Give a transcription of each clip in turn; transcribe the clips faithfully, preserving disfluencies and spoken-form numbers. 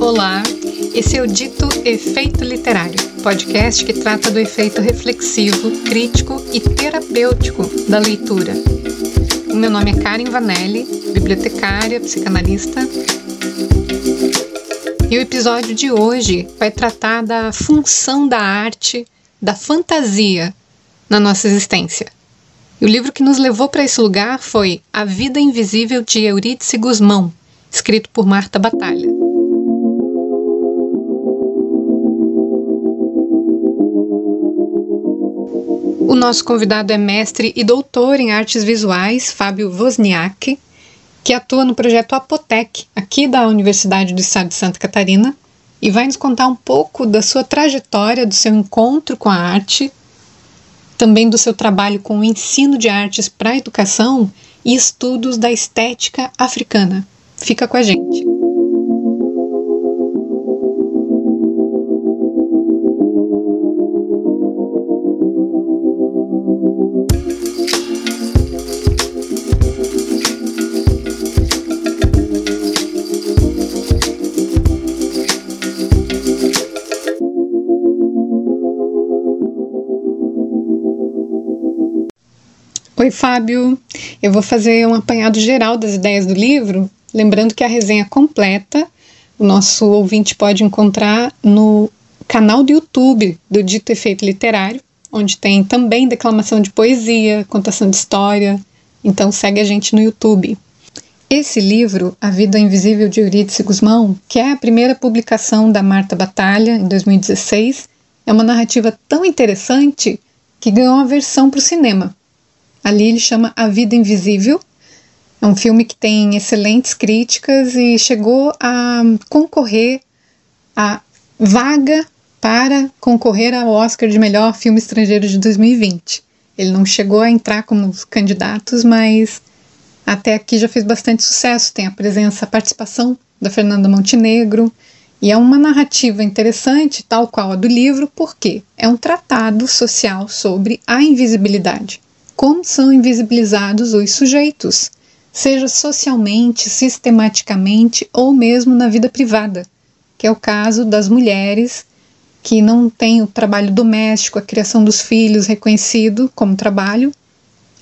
Olá, esse é o Dito Efeito Literário, podcast que trata do efeito reflexivo, crítico e terapêutico da leitura. O meu nome é Karen Vanelli, bibliotecária, psicanalista. E o episódio de hoje vai tratar da função da arte, da fantasia na nossa existência. E o livro que nos levou para esse lugar foi A Vida Invisível de Eurídice Gusmão, escrito por Marta Batalha. O nosso convidado é mestre e doutor em artes visuais, Fábio Wosniak, que atua no projeto Apotec, aqui da Universidade do Estado de Santa Catarina, e vai nos contar um pouco da sua trajetória, do seu encontro com a arte, também do seu trabalho com o ensino de artes para a educação e estudos da estética africana. Fica com a gente. Oi, Fábio. Eu vou fazer um apanhado geral das ideias do livro, lembrando que a resenha completa o nosso ouvinte pode encontrar no canal do YouTube do Dito Efeito Literário, onde tem também declamação de poesia, contação de história, então segue a gente no YouTube. Esse livro, A Vida Invisível de Eurídice Gusmão, que é a primeira publicação da Marta Batalha, em dois mil e dezesseis, é uma narrativa tão interessante que ganhou uma versão para o cinema. Ali ele chama A Vida Invisível, é um filme que tem excelentes críticas e chegou a concorrer à vaga para concorrer ao Oscar de melhor filme estrangeiro de dois mil e vinte. Ele não chegou a entrar como candidatos, mas até aqui já fez bastante sucesso. Tem a presença, a participação da Fernanda Montenegro e é uma narrativa interessante, tal qual a do livro, porque é um tratado social sobre a invisibilidade. Como são invisibilizados os sujeitos, seja socialmente, sistematicamente ou mesmo na vida privada, que é o caso das mulheres que não têm o trabalho doméstico, a criação dos filhos reconhecido como trabalho.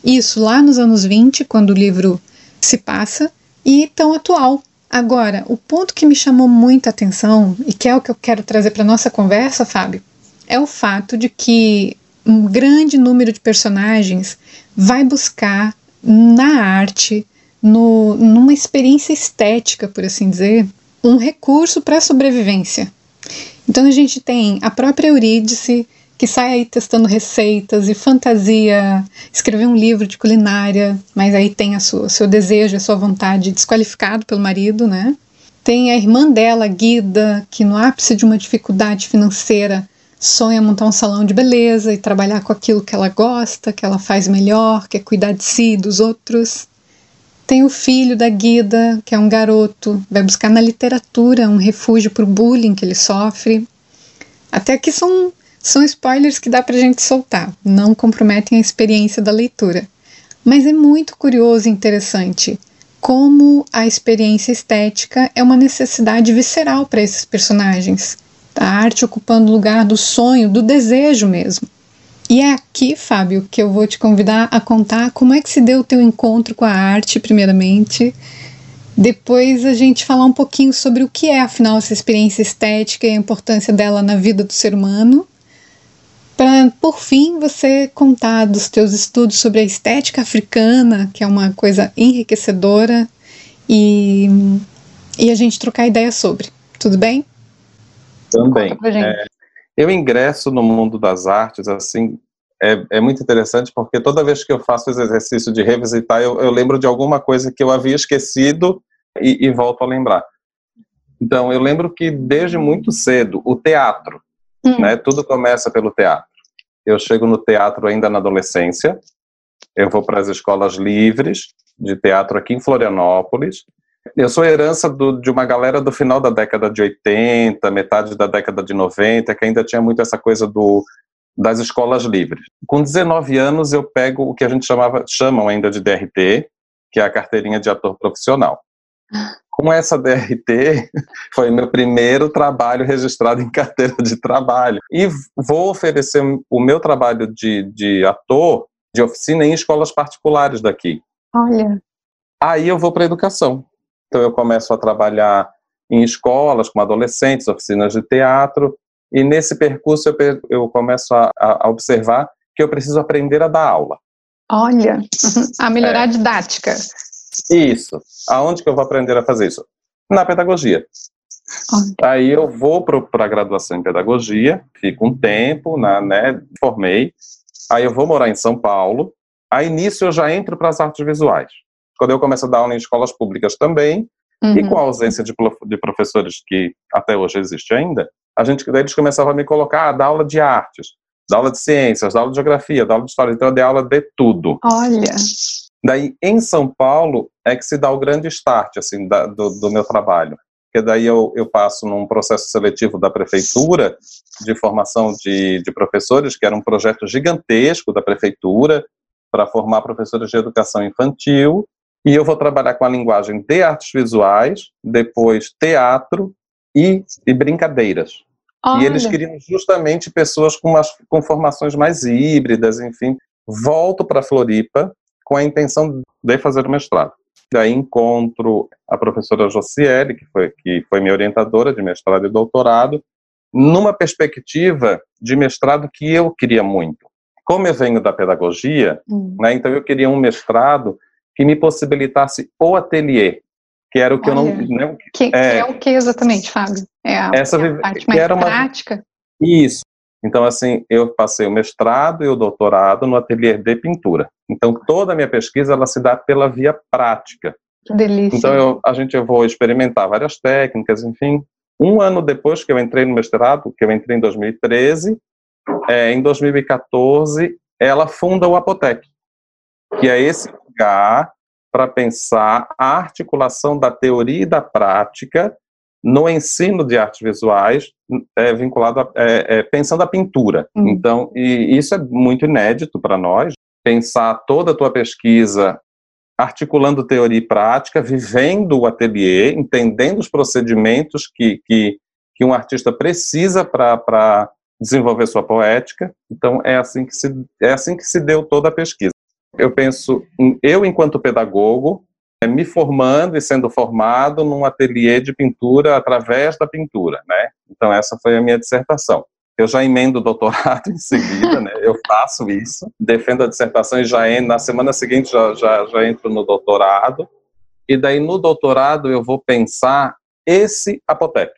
Isso lá nos anos vinte, quando o livro se passa, e tão atual. Agora, o ponto que me chamou muita atenção, e que é o que eu quero trazer para a nossa conversa, Fábio, é o fato de que um grande número de personagens vai buscar na arte, no, numa experiência estética, por assim dizer, um recurso para a sobrevivência. Então a gente tem a própria Eurídice, que sai aí testando receitas e fantasia, escreveu um livro de culinária, mas aí tem a sua, seu desejo, a sua vontade desqualificado pelo marido, né? Tem a irmã dela, Guida, que no ápice de uma dificuldade financeira sonha montar um salão de beleza e trabalhar com aquilo que ela gosta, que ela faz melhor, que é cuidar de si, dos outros. Tem o filho da Guida, que é um garoto, vai buscar na literatura um refúgio para o bullying que ele sofre. Até aqui são, são spoilers que dá para a gente soltar, não comprometem a experiência da leitura. Mas é muito curioso e interessante como a experiência estética é uma necessidade visceral para esses personagens. A arte ocupando o lugar do sonho, do desejo mesmo. E é aqui, Fábio, que eu vou te convidar a contar como é que se deu o teu encontro com a arte, primeiramente. Depois a gente falar um pouquinho sobre o que é, afinal, essa experiência estética e a importância dela na vida do ser humano. Para, por fim, você contar dos teus estudos sobre a estética africana, que é uma coisa enriquecedora, e, e a gente trocar ideia sobre. Tudo bem? Também. É, eu ingresso no mundo das artes, assim, é, é muito interessante, porque toda vez que eu faço esse exercício de revisitar, eu, eu lembro de alguma coisa que eu havia esquecido e, e volto a lembrar. Então, eu lembro que desde muito cedo, o teatro, hum. né, tudo começa pelo teatro. Eu chego no teatro ainda na adolescência, eu vou para as escolas livres de teatro aqui em Florianópolis. Eu sou herança do, de uma galera do final da década de oitenta, metade da década de noventa, que ainda tinha muito essa coisa do, das escolas livres. Com dezenove anos eu pego o que a gente chamava, chamam ainda de D R T, que é a carteirinha de ator profissional. com essa D R T, foi meu primeiro trabalho registrado em carteira de trabalho. E vou oferecer o meu trabalho de, de ator, de oficina, em escolas particulares daqui. Olha. Aí eu vou para a educação. Então eu começo a trabalhar em escolas, com adolescentes, oficinas de teatro, e nesse percurso eu, eu começo a, a observar que eu preciso aprender a dar aula. Olha, a melhorar é. a didática. Isso. Aonde que eu vou aprender a fazer isso? Na pedagogia. Olha. Aí eu vou para a graduação em pedagogia, fico um tempo, na, né, formei, aí eu vou morar em São Paulo, aí nisso eu já entro para as artes visuais. Quando eu começo a dar aula em escolas públicas também, uhum. e com a ausência de, de professores que até hoje existe ainda, a gente, daí eles começavam a me colocar, ah, dar aula de artes, dar aula de ciências, dar aula de geografia, dar aula de história, então eu dei aula de tudo. Olha! Daí, em São Paulo, é que se dá o grande start, assim, da, do, do meu trabalho. Porque daí eu, eu passo num processo seletivo da prefeitura, de formação de, de professores, que era um projeto gigantesco da prefeitura, para formar professores de educação infantil, e eu vou trabalhar com a linguagem de artes visuais, depois teatro e, e brincadeiras. Olha. E eles queriam justamente pessoas com, umas, com formações mais híbridas, enfim. Volto para Floripa, com a intenção de fazer o mestrado. Daí encontro a professora Jociele, que foi, que foi minha orientadora de mestrado e doutorado, numa perspectiva de mestrado que eu queria muito. Como eu venho da pedagogia, hum. né, então eu queria um mestrado que me possibilitasse o ateliê, que era o que Olha, eu não... não que, é, que é o que exatamente, Fábio? É a, essa, é a parte mais era uma, prática? Isso. Então, assim, eu passei o mestrado e o doutorado no ateliê de pintura. Então, toda a minha pesquisa, ela se dá pela via prática. Que delícia. Então, eu, a gente eu vou experimentar várias técnicas, enfim. Um ano depois que eu entrei no mestrado, que eu entrei em dois mil e treze, é, em dois mil e quatorze, ela funda o Apotec, que é esse lugar para pensar a articulação da teoria e da prática no ensino de artes visuais, é, vinculado a, é, é, pensando a pintura. Uhum. Então, e isso é muito inédito para nós, pensar toda a tua pesquisa articulando teoria e prática, vivendo o ateliê, entendendo os procedimentos que, que, que um artista precisa para desenvolver sua poética. Então, é assim, que se, é assim que se deu toda a pesquisa. Eu penso, eu enquanto pedagogo, me formando e sendo formado num ateliê de pintura através da pintura, né? Então essa foi a minha dissertação. Eu já emendo o doutorado em seguida, né? Eu faço isso, defendo a dissertação e já na semana seguinte já, já, já entro no doutorado. E daí no doutorado eu vou pensar esse Apotec.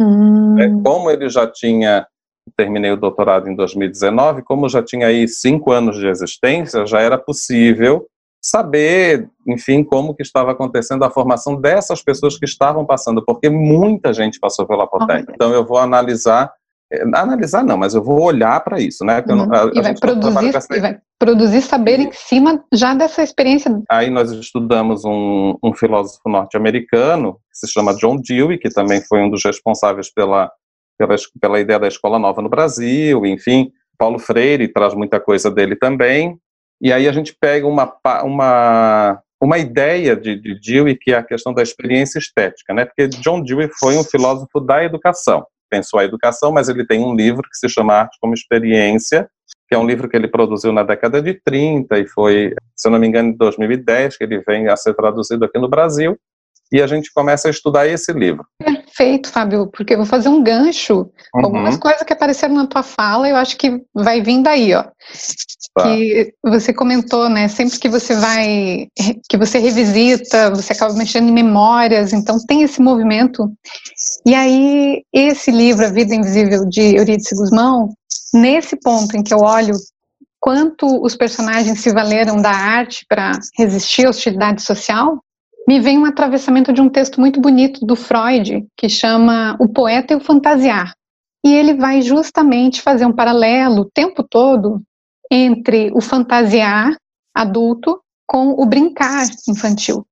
Hum. É, como ele já tinha... Terminei o doutorado em dois mil e dezenove, como já tinha aí cinco anos de existência, já era possível saber, enfim, como que estava acontecendo a formação dessas pessoas que estavam passando, porque muita gente passou pela Apotec. Oh, então eu vou analisar, analisar não, mas eu vou olhar para isso, né? Uhum. Não, a, e, a vai produzir, essa... e vai produzir saber em cima já dessa experiência. Aí nós estudamos um, um filósofo norte-americano, que se chama John Dewey, que também foi um dos responsáveis pela, pela, pela ideia da escola nova no Brasil, enfim, Paulo Freire traz muita coisa dele também. E aí a gente pega uma, uma, uma ideia de, de Dewey, que é a questão da experiência estética, né? Porque John Dewey foi um filósofo da educação, pensou a educação, mas ele tem um livro que se chama Arte como Experiência, que é um livro que ele produziu na década de trinta e foi, se eu não me engano, em dois mil e dez, que ele vem a ser traduzido aqui no Brasil, e a gente começa a estudar esse livro. Perfeito, Fábio, porque eu vou fazer um gancho, uhum. algumas coisas que apareceram na tua fala, eu acho que vai vir daí, ó. Tá. Que você comentou, né, sempre que você vai, que você revisita, você acaba mexendo em memórias, então tem esse movimento. E aí, esse livro, A Vida Invisível de Eurídice Gusmão, nesse ponto em que eu olho quanto os personagens se valeram da arte para resistir à hostilidade social, me vem um atravessamento de um texto muito bonito do Freud, que chama O Poeta e o Fantasiar. E ele vai justamente fazer um paralelo o tempo todo entre o fantasiar adulto com o brincar infantil.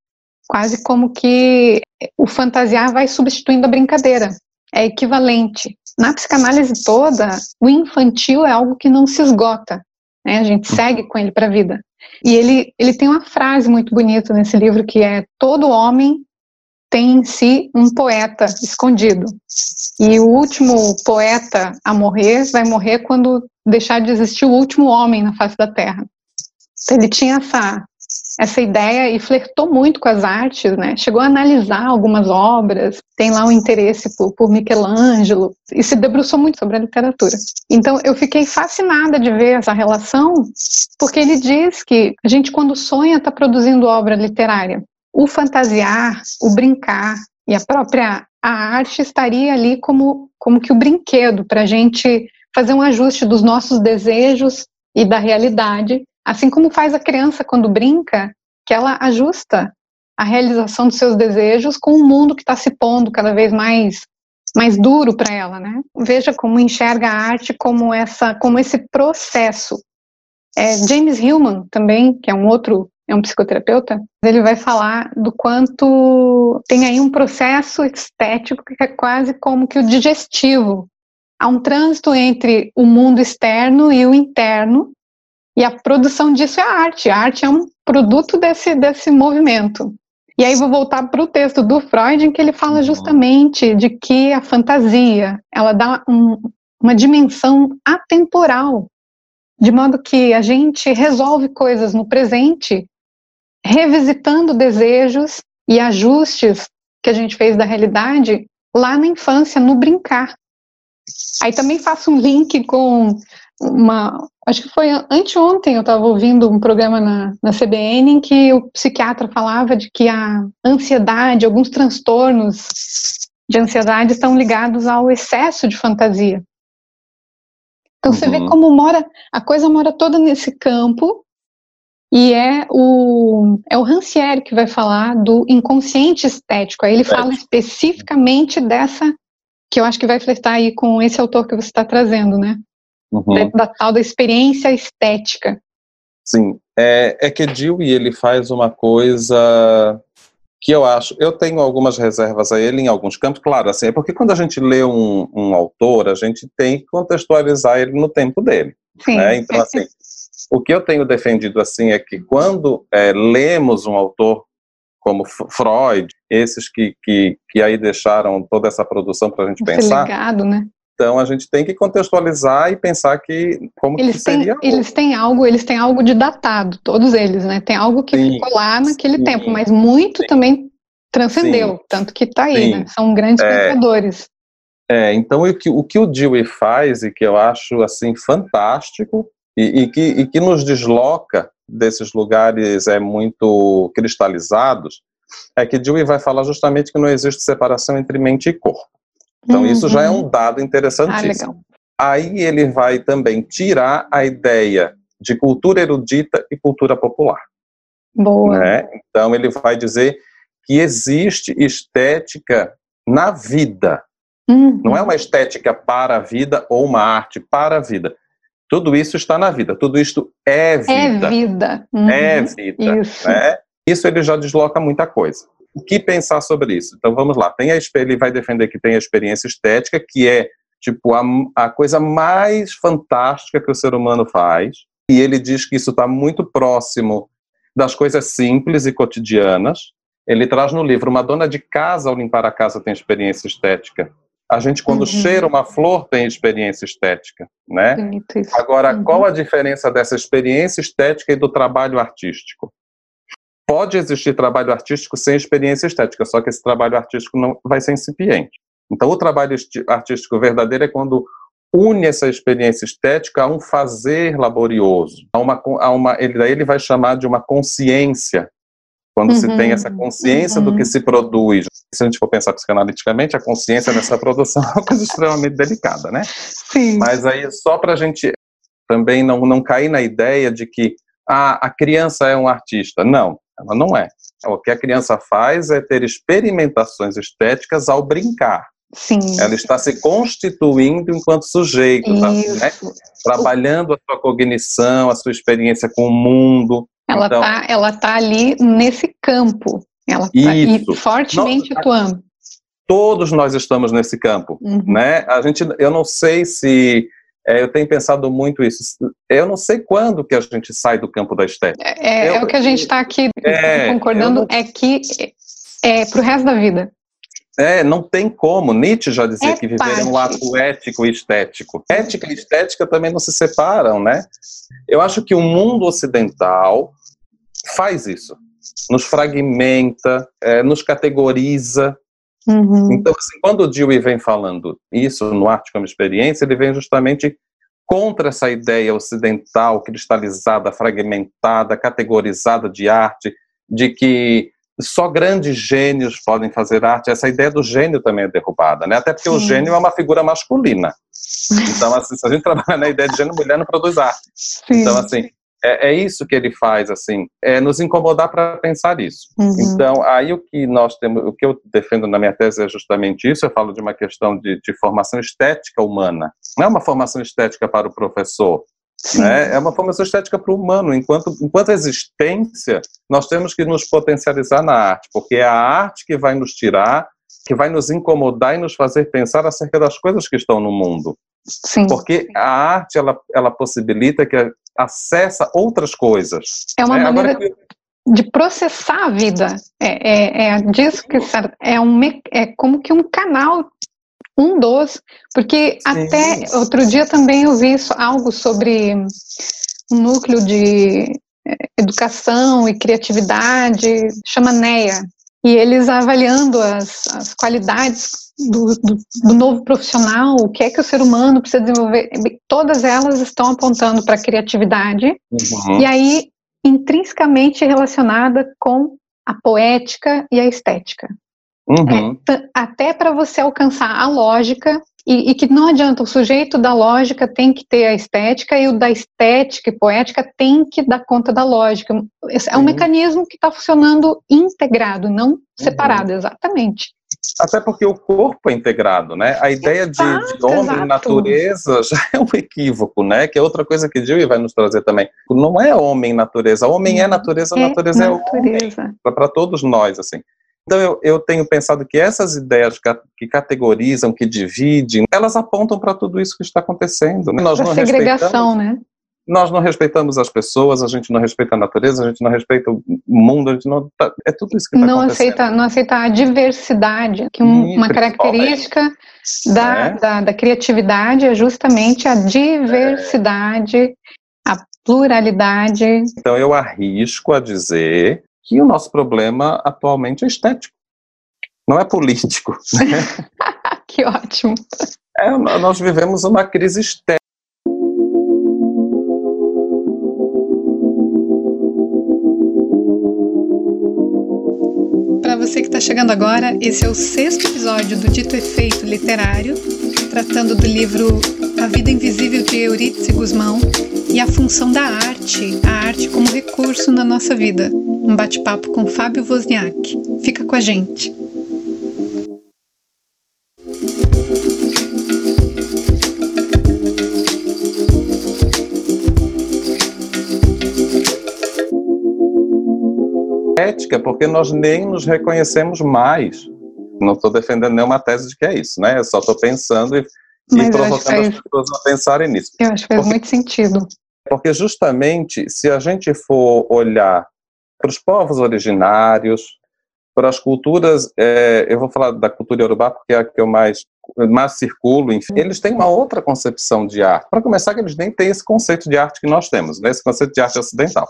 Quase como que o fantasiar vai substituindo a brincadeira. É equivalente. Na psicanálise toda, o infantil é algo que não se esgota, né? A gente segue com ele para a vida. E ele, ele tem uma frase muito bonita nesse livro que é: todo homem tem em si um poeta escondido. E o último poeta a morrer vai morrer quando deixar de existir o último homem na face da Terra. Ele tinha essa, essa ideia e flertou muito com as artes, né? Chegou a analisar algumas obras, tem lá um interesse por, por Michelangelo, e se debruçou muito sobre a literatura. Então eu fiquei fascinada de ver essa relação, porque ele diz que a gente, quando sonha, está produzindo obra literária. O fantasiar, o brincar e a própria a arte estaria ali como, como que o brinquedo para a gente fazer um ajuste dos nossos desejos e da realidade, assim como faz a criança quando brinca, que ela ajusta a realização dos seus desejos com o mundo que está se pondo cada vez mais, mais duro para ela, né? Veja como enxerga a arte como, essa, como esse processo. É, James Hillman também, que é um outro é um psicoterapeuta, ele vai falar do quanto tem aí um processo estético que é quase como que o digestivo. Há um trânsito entre o mundo externo e o interno, e a produção disso é a arte. A arte é um produto desse, desse movimento. E aí vou voltar para o texto do Freud, em que ele fala justamente de que a fantasia, ela dá um, uma dimensão atemporal, de modo que a gente resolve coisas no presente, revisitando desejos e ajustes que a gente fez da realidade lá na infância, no brincar. Aí também faço um link com uma... Acho que foi anteontem eu estava ouvindo um programa na, na C B N em que o psiquiatra falava de que a ansiedade, alguns transtornos de ansiedade estão ligados ao excesso de fantasia. Então você vê como mora, a coisa mora toda nesse campo, e é o, é o Rancière que vai falar do inconsciente estético. Aí ele fala especificamente dessa, que eu acho que vai flertar aí com esse autor que você está trazendo, né? Uhum. Da, da tal da experiência estética. Sim, é, é que Dewey, ele faz uma coisa que eu acho, eu tenho algumas reservas a ele em alguns campos, claro, assim, é porque quando a gente lê um, um autor, a gente tem que contextualizar ele no tempo dele, sim, né? Então, assim, o que eu tenho defendido, assim, é que quando é, lemos um autor como Freud, esses que, que, que aí deixaram toda essa produção para a gente pensar, ligado, né? Então a gente tem que contextualizar e pensar que como eles que seria. Tem, eles têm algo, eles têm algo de datado, todos eles, né? Tem algo que sim, ficou lá naquele sim, tempo, mas muito sim, também transcendeu, sim, tanto que está aí, né? São grandes é, pensadores. É, então o que o, que o Dewey faz e que eu acho assim fantástico e, e, que, e que nos desloca desses lugares é muito cristalizados, é que Dewey vai falar justamente que não existe separação entre mente e corpo. Então, isso uhum. já é um dado interessantíssimo. Ah, aí ele vai também tirar a ideia de cultura erudita e cultura popular. Boa. Né? Então, ele vai dizer que existe estética na vida. Uhum. Não é uma estética para a vida ou uma arte para a vida. Tudo isso está na vida. Tudo isto é vida. É vida. Uhum. É vida. Isso. Né? Isso ele já desloca muita coisa. O que pensar sobre isso? Então vamos lá, tem a, ele vai defender que tem a experiência estética, que é tipo a, a coisa mais fantástica que o ser humano faz, e ele diz que isso está muito próximo das coisas simples e cotidianas. Ele traz no livro, uma dona de casa ao limpar a casa tem experiência estética. A gente quando uhum. cheira uma flor tem experiência estética, né? Bonito isso. Agora, uhum. qual a diferença dessa experiência estética e do trabalho artístico? Pode existir trabalho artístico sem experiência estética, só que esse trabalho artístico não vai ser incipiente. Então, o trabalho artístico verdadeiro é quando une essa experiência estética a um fazer laborioso. A uma, a uma, ele, daí ele vai chamar de uma consciência, quando uhum. se tem essa consciência uhum. do que se produz. Se a gente for pensar psicanaliticamente, a consciência nessa produção é uma coisa extremamente delicada, né? Sim. Mas aí, só para a gente também não, não cair na ideia de que ah, a criança é um artista. Não. Ela não é. O que a criança faz é ter experimentações estéticas ao brincar. Sim. Ela está se constituindo enquanto sujeito, tá, né? Trabalhando a sua cognição, a sua experiência com o mundo. Ela está então, tá ali nesse campo. Ela está fortemente nós, atuando. Todos nós estamos nesse campo. Uhum. Né? A gente, eu não sei se... É, eu tenho pensado muito isso. Eu não sei quando que a gente sai do campo da estética. É, eu, é o que a gente está aqui é, concordando, não... é que É, pro resto da vida. É, não tem como. Nietzsche já dizia é que viver parte. É um ato ético e estético. Ética e estética também não se separam, né? Eu acho que o mundo ocidental faz isso. Nos fragmenta, é, nos categoriza. Uhum. Então, assim, quando o Dewey vem falando isso no Arte como Experiência, ele vem justamente contra essa ideia ocidental, cristalizada, fragmentada, categorizada de arte, de que só grandes gênios podem fazer arte. Essa ideia do gênio também é derrubada, né? Até porque Sim. o gênio é uma figura masculina. Então, assim, se a gente trabalha na ideia de gênio, mulher não produz arte. Sim. Então, assim, é, é isso que ele faz, assim, é nos incomodar para pensar isso. Uhum. Então, aí o que nós temos, o que eu defendo na minha tese é justamente isso. Eu falo de uma questão de, de formação estética humana. Não é uma formação estética para o professor. É, é uma formação estética para o humano. Enquanto, enquanto existência, nós temos que nos potencializar na arte, porque é a arte que vai nos tirar, que vai nos incomodar e nos fazer pensar acerca das coisas que estão no mundo. Sim. Porque a arte, ela, ela possibilita que acessa outras coisas. É uma é, maneira agora que... de processar a vida. É, é, é, disso que, é, um, é como que um canal... Um dos, porque Sim. até outro dia também eu vi isso, algo sobre um núcleo de educação e criatividade, chama N E A, e eles avaliando as, as qualidades do, do, do novo profissional, o que é que o ser humano precisa desenvolver, todas elas estão apontando para a criatividade, uhum. e aí intrinsecamente relacionada com a poética e a estética. Uhum. É, até para você alcançar a lógica, e, e que não adianta, o sujeito da lógica tem que ter a estética, e o da estética e poética tem que dar conta da lógica. Esse é um uhum. mecanismo que está funcionando integrado, não uhum. separado, exatamente. Até porque o corpo é integrado, né? A ideia de, de homem e natureza já é um equívoco, né? Que é outra coisa que Dewey vai nos trazer também. Não é homem e natureza, homem é natureza, é natureza é homem. Para todos nós, assim. Então, eu, eu tenho pensado que essas ideias que categorizam, que dividem, elas apontam para tudo isso que está acontecendo. Né? Nós não segregação, né? Nós não respeitamos as pessoas, a gente não respeita a natureza, a gente não respeita o mundo, a gente não... É tudo isso que está acontecendo. Aceita, não aceita a diversidade, que um, uma característica da, é. da, da criatividade é justamente a diversidade, é. a pluralidade. Então, eu arrisco a dizer... que o nosso problema atualmente é estético, não é político. Né? Que ótimo. É, nós vivemos uma crise estética. Para você que está chegando agora, esse é o sexto episódio do Dito Efeito Literário, tratando do livro A Vida Invisível de Eurídice Gusmão e a função da arte, a arte como recurso na nossa vida. Um bate-papo com Fábio Wosniak. Fica com a gente. Ética, porque nós nem nos reconhecemos mais. Não estou defendendo nenhuma tese de que é isso, né? Eu só estou pensando e, e provocando faz... as pessoas a pensarem nisso. Eu acho que faz porque, muito sentido. Porque justamente, se a gente for olhar para os povos originários, para as culturas, é, eu vou falar da cultura iorubá porque é a que eu mais, mais circulo, enfim, eles têm uma outra concepção de arte. Para começar, que eles nem têm esse conceito de arte que nós temos, né? Esse conceito de arte ocidental.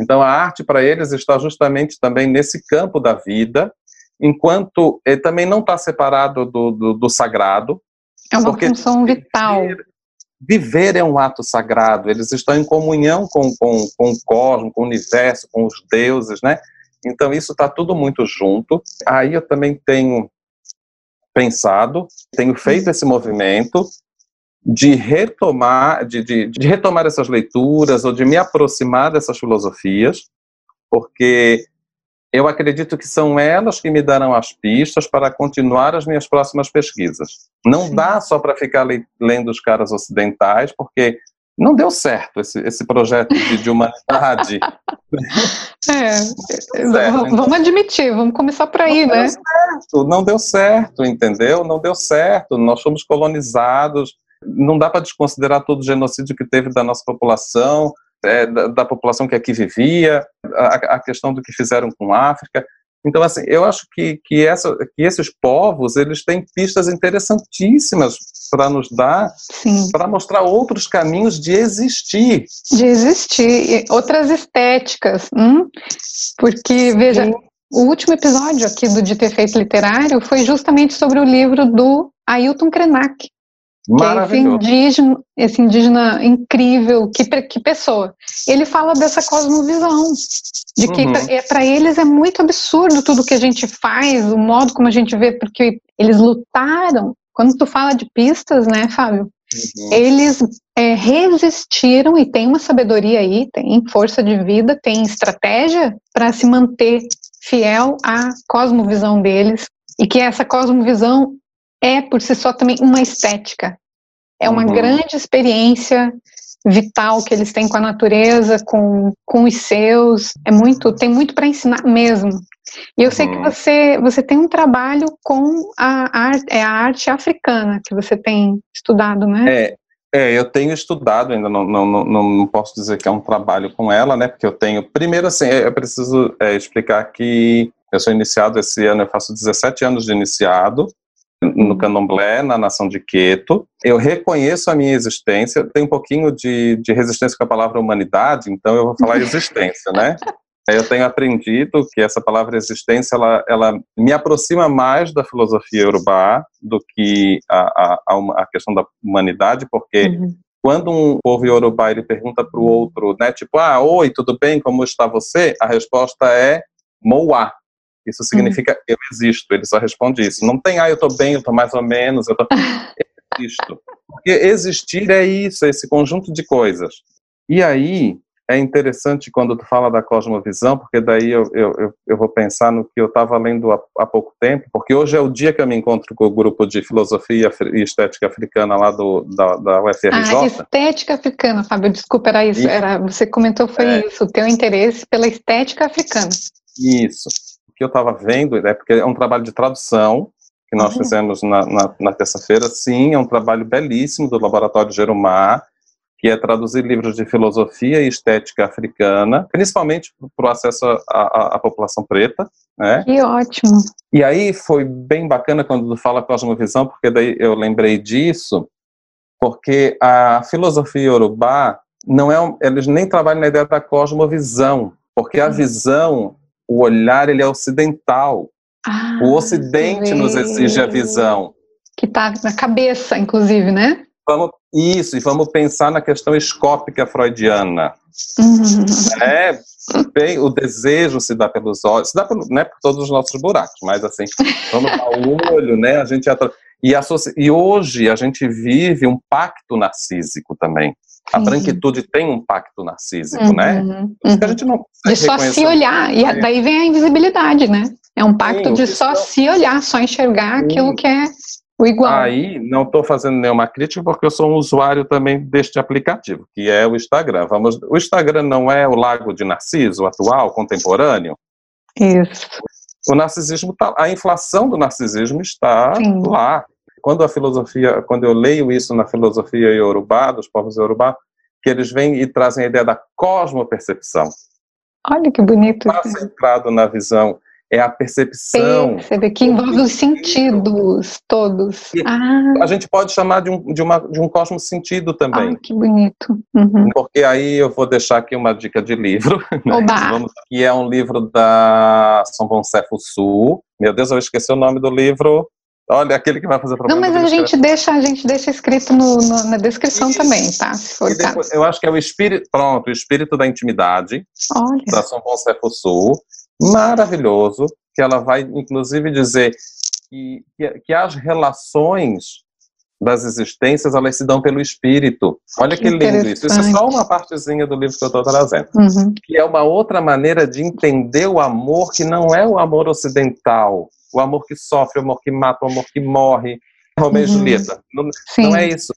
Então, a arte para eles está justamente também nesse campo da vida, enquanto ele também não está separado do, do, do sagrado. É uma função vital. Viver é um ato sagrado, eles estão em comunhão com, com, com o cosmos, com o universo, com os deuses, né? Então isso está tudo muito junto. Aí eu também tenho pensado, tenho feito esse movimento de retomar, de, de, de retomar essas leituras ou de me aproximar dessas filosofias, porque eu acredito que são elas que me darão as pistas para continuar as minhas próximas pesquisas. Não Sim. dá só para ficar le- lendo os caras ocidentais, porque não deu certo esse, esse projeto de, de humanidade. É, certo, então. Vamos admitir, vamos começar por aí, não né? Deu certo, não deu certo, entendeu? Não deu certo, nós fomos colonizados, não dá para desconsiderar todo o genocídio que teve da nossa população, É, da, da população que aqui vivia, a, a questão do que fizeram com a África. Então, assim, eu acho que, que, essa, que esses povos, eles têm pistas interessantíssimas para nos dar, para mostrar outros caminhos de existir. De existir, outras estéticas. Hum? Porque, veja, Sim. o último episódio aqui do Dito Efeito Literário foi justamente sobre o livro do Ailton Krenak. Maravilhoso. Que é esse indígena, esse indígena incrível, que, que pessoa. Ele fala dessa cosmovisão, de que uhum. pra, é, pra eles é muito absurdo tudo que a gente faz, o modo como a gente vê, porque eles lutaram. Quando tu fala de pistas, né, Fábio? Uhum. Eles é, resistiram e tem uma sabedoria aí, tem força de vida, tem estratégia para se manter fiel à cosmovisão deles, e que essa cosmovisão é, por si só, também uma estética. É uma uhum. grande experiência vital que eles têm com a natureza, com, com os seus. É muito, tem muito para ensinar mesmo. E eu uhum. sei que você, você tem um trabalho com a arte, é a arte africana que você tem estudado, né? É, é eu tenho estudado, ainda não, não, não, não posso dizer que é um trabalho com ela, né? Porque eu tenho... Primeiro, assim, eu preciso é, explicar que eu sou iniciado esse ano, eu faço dezessete anos de iniciado, no candomblé, na nação de Queto. Eu reconheço a minha existência, tenho um pouquinho de, de resistência com a palavra humanidade, então eu vou falar existência, né? Eu tenho aprendido que essa palavra existência, ela, ela me aproxima mais da filosofia iorubá do que a, a, a questão da humanidade, porque uhum. quando um povo iorubá, ele pergunta para o outro, né, tipo, ah, oi, tudo bem, como está você? A resposta é moá. Isso significa, uhum. eu existo, ele só responde isso. Não tem, ah, eu tô bem, eu tô mais ou menos, eu tô... Eu existo. Porque existir é isso, é esse conjunto de coisas. E aí, é interessante quando tu fala da cosmovisão, porque daí eu, eu, eu, eu vou pensar no que eu estava lendo há, há pouco tempo, porque hoje é o dia que eu me encontro com o grupo de filosofia e estética africana lá do, da, da U F R J. Ah, estética africana, Fábio, desculpa, era isso. Era, você comentou, foi é. isso, o teu interesse pela estética africana. Isso. Que eu estava vendo, né, porque é um trabalho de tradução que nós uhum. fizemos na, na, na terça-feira, sim, é um trabalho belíssimo do Laboratório Jerumá, que é traduzir livros de filosofia e estética africana, principalmente para o acesso à população preta, né? Que ótimo! E aí foi bem bacana quando tu fala cosmovisão, porque daí eu lembrei disso, porque a filosofia iorubá, não é um, eles nem trabalham na ideia da cosmovisão, porque a uhum. visão... O olhar, ele é ocidental. Ah, o Ocidente nos exige a visão. Que está na cabeça, inclusive, né? Vamos, isso, e vamos pensar na questão escópica freudiana. Uhum. É, bem, o desejo se dá pelos olhos, se dá pelo, né, por todos os nossos buracos, mas assim, vamos ao olho, né? A gente atra... e, associa... e hoje a gente vive um pacto narcísico também. A Sim. branquitude tem um pacto narcísico, uhum, né? Uhum. A gente não de só se olhar, e daí vem a invisibilidade, né? É um pacto Sim, de só só se olhar, só enxergar Sim. aquilo que é o igual. Aí, não estou fazendo nenhuma crítica, porque eu sou um usuário também deste aplicativo, que é o Instagram. Vamos... O Instagram não é o Lago de Narciso atual, contemporâneo? Isso. O narcisismo tá... A inflação do narcisismo está Sim. lá. Quando a filosofia, quando eu leio isso na filosofia iorubá, dos povos iorubá, que eles vêm e trazem a ideia da cosmopercepção. Olha que bonito. Está centrado na visão, é a percepção. Perceber, que envolve os sentidos todos. Ah. A gente pode chamar de um, de uma, de um cosmo-sentido também. Ah, que bonito. Uhum. Porque aí eu vou deixar aqui uma dica de livro, né? Vamos, que é um livro da São Gonçalo Sou. Meu Deus, eu esqueci o nome do livro. Olha, aquele que vai fazer problema. Não, mas a gente, deixa, a gente deixa escrito no, no, na descrição Isso. também, tá? Se for depois, tá? Eu acho que é o espírito, pronto, o espírito da intimidade, Olha. da São Gonçalo Sou, maravilhoso, que ela vai, inclusive, dizer que, que as relações das existências, elas se dão pelo espírito. Olha que, que lindo isso. Isso é só uma partezinha do livro que eu estou trazendo. Uhum. Que é uma outra maneira de entender o amor, que não é o amor ocidental. O amor que sofre, o amor que mata, o amor que morre. Romeu e uhum. Julieta. Não, não é isso.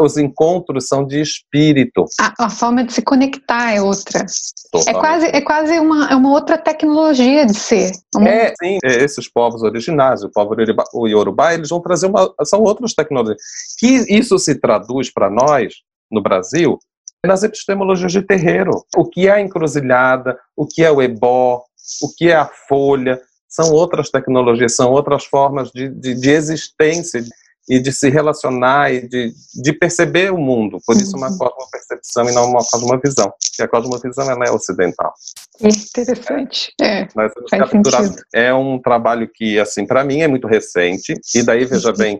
Os encontros são de espírito. A, a forma de se conectar é outra. Totalmente. É quase, é quase uma, é uma outra tecnologia de ser. Uma... É, sim. Esses povos originários, o povo iorubá, o iorubá, eles vão trazer uma... São outras tecnologias. Que isso se traduz para nós, no Brasil, nas epistemologias de terreiro. O que é a encruzilhada, o que é o ebó, o que é a folha, são outras tecnologias, são outras formas de, de, de existência e de se relacionar e de, de perceber o mundo. Por isso uma cosmopercepção e não uma cosmovisão, porque a cosmovisão ela é ocidental. Interessante. É, nós vamos capturar. É um trabalho que, assim, para mim é muito recente, e daí, veja bem,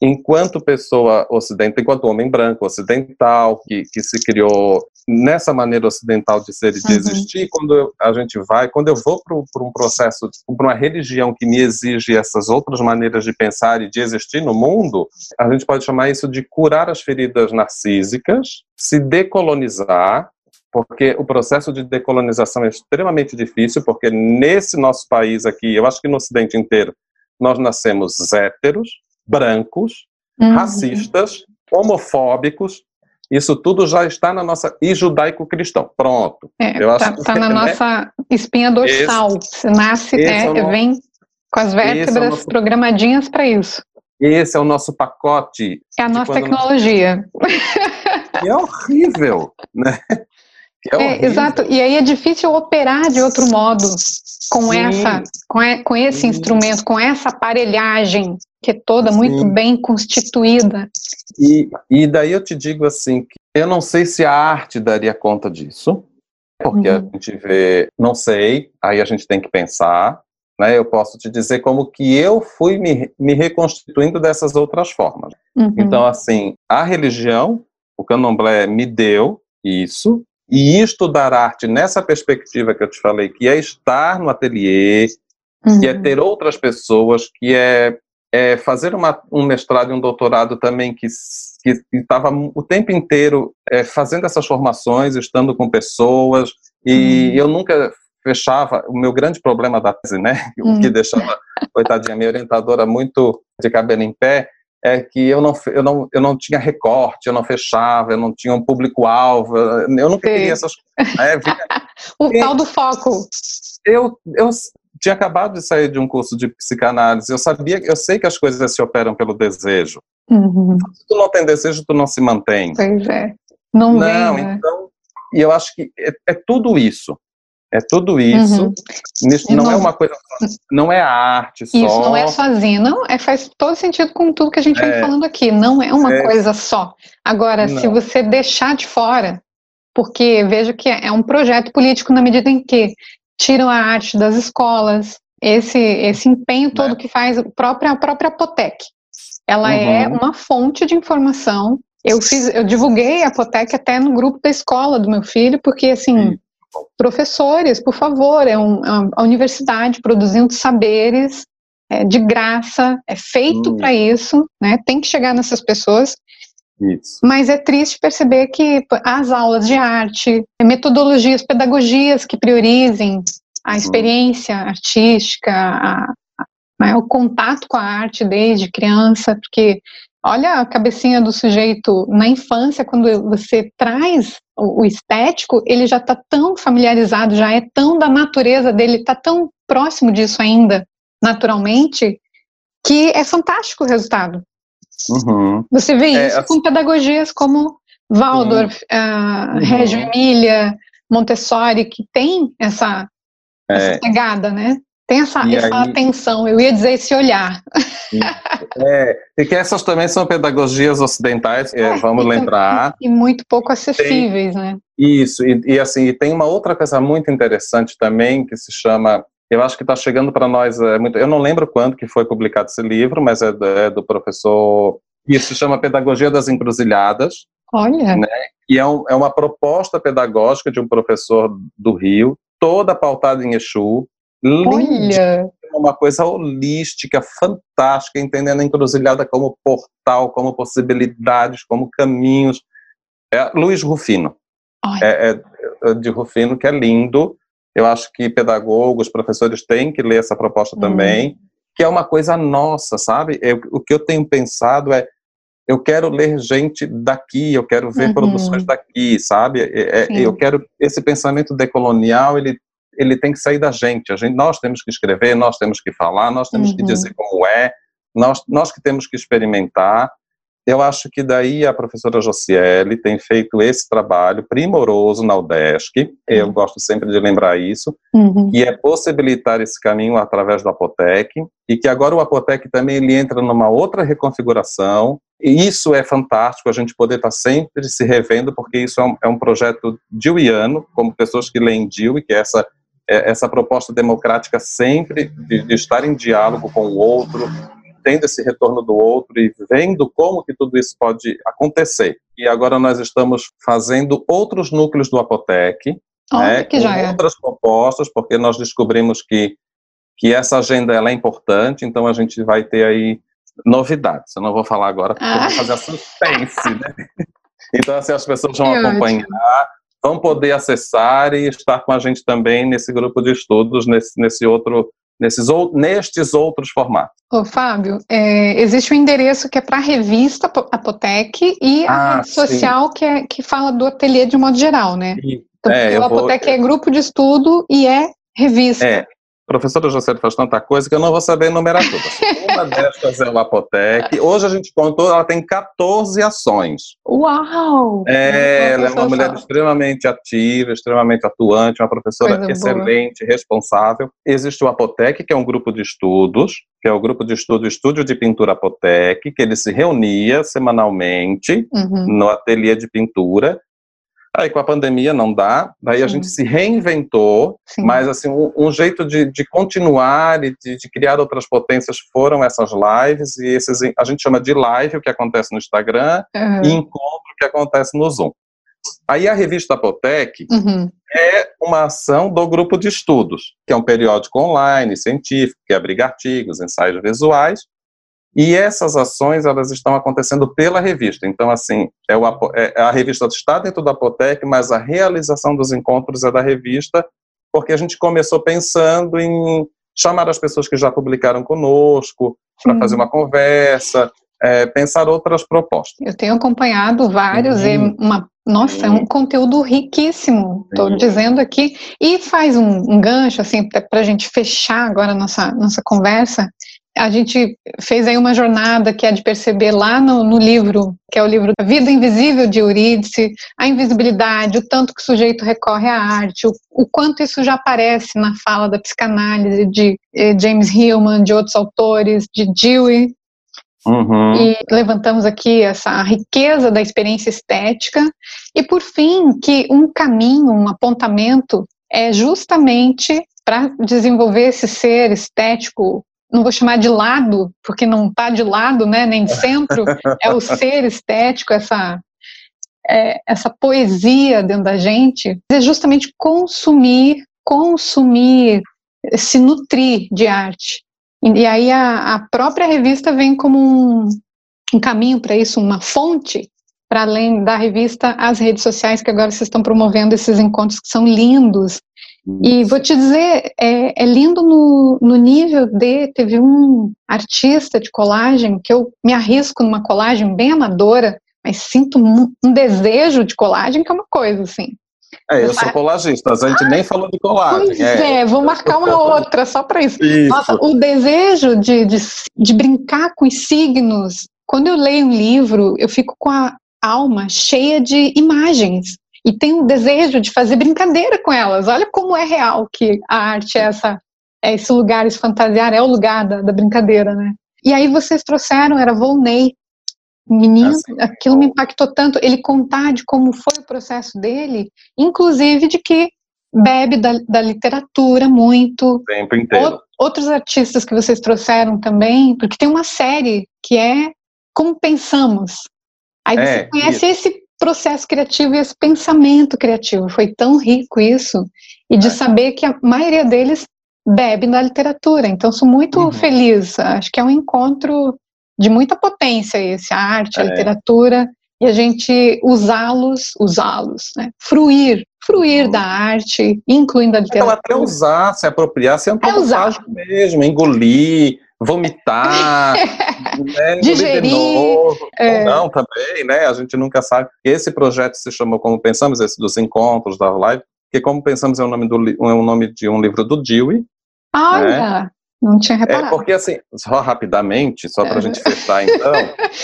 enquanto pessoa ocidental, enquanto homem branco ocidental, que, que se criou nessa maneira ocidental de ser e de uhum. existir, quando eu, a gente vai, quando eu vou para pro um processo, para uma religião que me exige essas outras maneiras de pensar e de existir no mundo, a gente pode chamar isso de curar as feridas narcísicas, se decolonizar, porque o processo de decolonização é extremamente difícil, porque nesse nosso país aqui, eu acho que no Ocidente inteiro, nós nascemos héteros, brancos, uhum. racistas, homofóbicos, isso tudo já está na nossa... E judaico-cristão, pronto. Está é, tá na né? nossa espinha dorsal. Esse, se nasce, né, é nosso, vem com as vértebras é nosso, programadinhas para isso. Esse é o nosso pacote. É a nossa tecnologia. Nós... É horrível, né? É horrível. É, exato, e aí é difícil operar de outro modo com, essa, com, e, com esse Sim. instrumento, com essa aparelhagem que é toda Sim. muito bem constituída. E, e daí eu te digo assim, que eu não sei se a arte daria conta disso, porque uhum. a gente vê, não sei, aí a gente tem que pensar, né? Eu posso te dizer como que eu fui me, me reconstituindo dessas outras formas. Uhum. Então, assim, a religião, o candomblé me deu isso, e estudar arte nessa perspectiva que eu te falei, que é estar no ateliê, uhum. que é ter outras pessoas, que é, é fazer uma, um mestrado e um doutorado também, que estava o tempo inteiro é, fazendo essas formações, estando com pessoas, e uhum. eu nunca fechava, o meu grande problema da tese, né, uhum. o que deixava, coitadinha, minha orientadora muito de cabelo em pé, é que eu não, eu, não, eu não tinha recorte, eu não fechava, eu não tinha um público-alvo, eu nunca queria essas coisas. É, vinha... o e, tal do foco. Eu, eu tinha acabado de sair de um curso de psicanálise, eu sabia, eu sei que as coisas se operam pelo desejo. Uhum. Se tu não tem desejo, tu não se mantém. Pois é. Não, não vem, então, né? E eu acho que é, é tudo isso. É tudo isso, uhum. isso não, não é uma coisa, não é arte só. Isso não é sozinho, não, é, faz todo sentido com tudo que a gente é, vem falando aqui, não é uma é, coisa só. Agora, não. se você deixar de fora, porque vejo que é um projeto político na medida em que tiram a arte das escolas, esse, esse empenho todo é. que faz a própria, a própria Apotec, ela uhum. é uma fonte de informação. Eu, fiz, eu divulguei a Apotec até no grupo da escola do meu filho, porque assim... Sim. Professores, por favor, é, um, é a universidade produzindo saberes é, de graça, é feito hum. para isso, né? Tem que chegar nessas pessoas. Isso. Mas é triste perceber que as aulas de arte, metodologias, pedagogias que priorizem a experiência hum. artística, a, a, a, o contato com a arte desde criança, porque olha a cabecinha do sujeito na infância, quando você traz o estético, ele já está tão familiarizado, já é tão da natureza dele, está tão próximo disso ainda, naturalmente, que é fantástico o resultado. Uhum. Você vê é, isso assim... com pedagogias como Waldorf, uhum. uh, Reggio Emília, Montessori, que tem essa, é. essa pegada, né? Tem essa, essa aí, atenção, eu ia dizer esse olhar. É, e que essas também são pedagogias ocidentais, é, é, vamos e lembrar. E muito pouco acessíveis, tem, né? Isso, e, e assim, e tem uma outra coisa muito interessante também, que se chama, eu acho que está chegando para nós, é muito, eu não lembro quando que foi publicado esse livro, mas é do, é do professor, isso se chama Pedagogia das Encruzilhadas. Olha! Né? E é, um, é uma proposta pedagógica de um professor do Rio, toda pautada em Exu, Olha. uma coisa holística, fantástica, entendendo a encruzilhada como portal, como possibilidades, como caminhos. É Luiz Rufino, é, é de Rufino, que é lindo. Eu acho que pedagogos, professores têm que ler essa proposta hum. também, que é uma coisa nossa, sabe? Eu, o que eu tenho pensado é, eu quero ler gente daqui, eu quero ver uhum. produções daqui, sabe? É, eu quero esse pensamento decolonial, ele ele tem que sair da gente. A gente, nós temos que escrever, nós temos que falar, nós temos uhum. que dizer como é, nós, nós que temos que experimentar, Eu acho que daí a professora Jociele tem feito esse trabalho primoroso na UDESC, uhum. eu gosto sempre de lembrar isso, uhum. que é possibilitar esse caminho através do Apotec, e que agora o Apotec também ele entra numa outra reconfiguração, e isso é fantástico, a gente poder estar sempre se revendo, porque isso é um, é um projeto deweyiano, como pessoas que leem Dewey, que é essa, é, essa proposta democrática sempre de, de estar em diálogo com o outro, tendo esse retorno do outro e vendo como que tudo isso pode acontecer. E agora nós estamos fazendo outros núcleos do Apotec, oh, né, que já é. outras propostas, porque nós descobrimos que, que essa agenda ela é importante, então a gente vai ter aí novidades. Eu não vou falar agora, porque ah. eu vou fazer a suspense, né? Então, assim, as pessoas vão que acompanhar, ótimo. vão poder acessar e estar com a gente também nesse grupo de estudos, nesse, nesse outro... Nesses ou, nestes outros formatos. Ô, Fábio, é, existe um endereço que é para a revista Apotec e a ah, rede social que, é, que fala do ateliê de um modo geral, né? Sim. Então, é, o Apotec vou... é grupo de estudo e é revista. É. Professora Jociele faz tanta coisa que eu não vou saber enumerar tudo. Uma destas é o Apotec. Hoje a gente contou, ela tem catorze ações. Uau! É, ela é uma mulher extremamente ativa, extremamente atuante, uma professora coisa excelente, boa. responsável. Existe o Apotec, que é um grupo de estudos, que é o grupo de estudo Estúdio de Pintura Apotec, que ele se reunia semanalmente uhum. no ateliê de pintura. Aí com a pandemia não dá, daí Sim. a gente se reinventou, Sim. mas assim, um, um jeito de, de continuar e de, de criar outras potências foram essas lives, e esses, a gente chama de live o que acontece no Instagram, uhum. e encontro o que acontece no Zoom. Aí a revista Apotec uhum. é uma ação do grupo de estudos, que é um periódico online, científico, que abriga artigos, ensaios visuais, e essas ações, elas estão acontecendo pela revista. Então, assim, é o, é, a revista está dentro da Apotec, mas a realização dos encontros é da revista, porque a gente começou pensando em chamar as pessoas que já publicaram conosco, para fazer uma conversa, é, pensar outras propostas. Eu tenho acompanhado vários, uhum. e uma, nossa, uhum. é um conteúdo riquíssimo, estou uhum. dizendo aqui. E faz um, um gancho, assim, para a gente fechar agora a nossa, nossa conversa. A gente fez aí uma jornada que é de perceber lá no, no livro, que é o livro A Vida Invisível de Eurídice, a invisibilidade, o tanto que o sujeito recorre à arte, o, o quanto isso já aparece na fala da psicanálise de eh, James Hillman, de outros autores, de Dewey. Uhum. E levantamos aqui essa riqueza da experiência estética. E, por fim, que um caminho, um apontamento, é justamente para desenvolver esse ser estético. Não vou chamar de lado, porque não está de lado, né, nem de centro, é o ser estético, essa, é, essa poesia dentro da gente, é justamente consumir, consumir, se nutrir de arte. E aí a, a própria revista vem como um, um caminho para isso, uma fonte, para além da revista, as redes sociais que agora vocês estão promovendo esses encontros que são lindos. E vou te dizer, é, é lindo no, no nível de... Teve um artista de colagem, que eu me arrisco numa colagem bem amadora, mas sinto um, um desejo de colagem, que é uma coisa, assim. É, eu sou colagista, a gente ah, nem falou de colagem. Pois é, é vou marcar uma outra, só para isso. isso. Nossa, o desejo de, de, de brincar com os signos. Quando eu leio um livro, eu fico com a alma cheia de imagens. E tem um desejo de fazer brincadeira com elas. Olha como é real que a arte é, essa, é esse lugar, esse fantasiar, é o lugar da, da brincadeira, né? E aí vocês trouxeram, era Volney, menino, assim, aquilo me impactou tanto, ele contar de como foi o processo dele, inclusive de que bebe da, da literatura muito. O tempo inteiro. Out, outros artistas que vocês trouxeram também, porque tem uma série que é Como Pensamos. Aí é, você conhece isso. esse processo criativo e esse pensamento criativo, foi tão rico isso, e de saber que a maioria deles bebe na literatura, então sou muito uhum. feliz, acho que é um encontro de muita potência esse, a arte, é. a literatura, e a gente usá-los, usá-los, né? fruir, fruir uhum. da arte, incluindo a literatura. Então, até usar, se apropriar, se antropofar mesmo, engolir, vomitar, né, digerir, novo, é... não também, né? A gente nunca sabe. Esse projeto se chamou Como Pensamos, esse dos encontros da live, porque Como Pensamos é o nome, do, é o nome de um livro do Dewey. Olha, né? Não tinha reparado. É, porque assim, só rapidamente, só para a gente fechar então...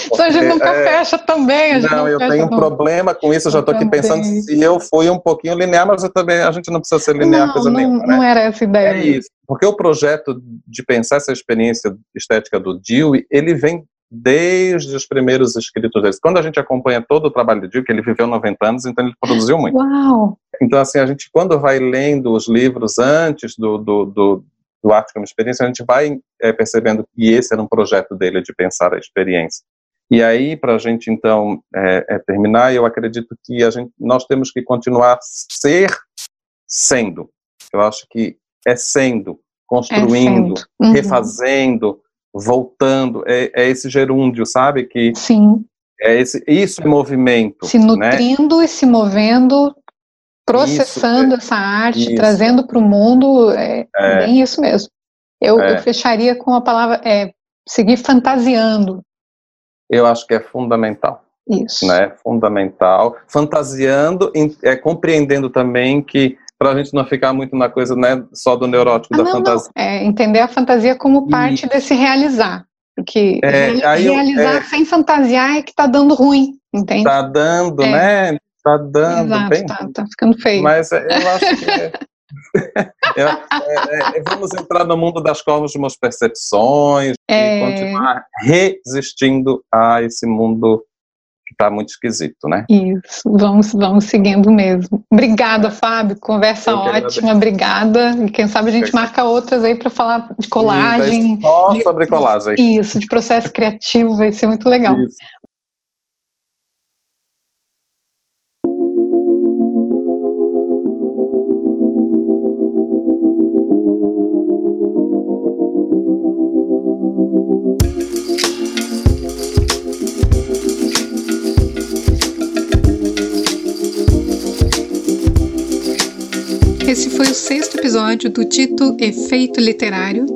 Porque, a gente nunca é, fecha também. A gente não, não eu tenho um não. problema com isso, eu já estou aqui pensando se eu fui um pouquinho linear, mas eu também, a gente não precisa ser linear não, coisa não, nenhuma. Né? Não era essa ideia. É isso, porque o projeto de pensar essa experiência estética do Dewey, ele vem desde os primeiros escritos deles. Quando a gente acompanha todo o trabalho de Dewey, que ele viveu noventa anos, então ele produziu muito. Uau! Então assim, a gente quando vai lendo os livros antes do... do, do do Arte como Experiência, a gente vai é, percebendo que esse era um projeto dele de pensar a experiência. E aí, para a gente, então, é, é terminar, eu acredito que a gente, nós temos que continuar ser sendo. Eu acho que é sendo, construindo, é sendo. Uhum. refazendo, voltando. É, é esse gerúndio, sabe? Que Sim. É esse, isso é movimento. Se nutrindo, né? E se movendo... processando isso, essa arte, isso. trazendo para o mundo, é, é bem isso mesmo. Eu, é. eu fecharia com a palavra, é, seguir fantasiando. Eu acho que é fundamental. Isso. Né? Fundamental. Fantasiando, é, compreendendo também que, para a gente não ficar muito na coisa, né, só do neurótico, ah, da não, fantasia. Não. É, entender a fantasia como parte e... desse realizar. Porque é, re realizar eu, é, sem fantasiar é que está dando ruim, entende? Está dando, é. né? Tá dando Exato, bem. Tá, tá ficando feio. Mas é, eu acho que é, é, é, é, vamos entrar no mundo das corvas de umas percepções é... e continuar resistindo a esse mundo que está muito esquisito, né? Isso, vamos, vamos seguindo mesmo. Obrigada, Fábio, conversa ótima, obrigada. E quem sabe a gente marca outras aí para falar de colagem. Isso, só de, sobre colagem. Isso, de processo criativo, vai ser muito legal. Isso. Esse foi o sexto episódio do Dito Efeito Literário,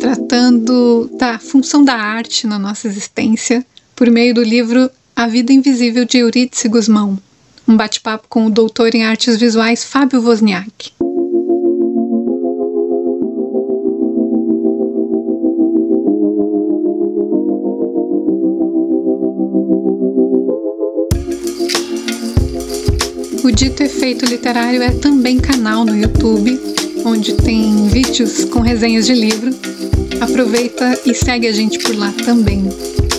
tratando da função da arte na nossa existência por meio do livro A Vida Invisível de Eurídice Gusmão, um bate-papo com o doutor em artes visuais Fábio Wosniak. O Dito Efeito Literário é também canal no YouTube, onde tem vídeos com resenhas de livro. Aproveita e segue a gente por lá também.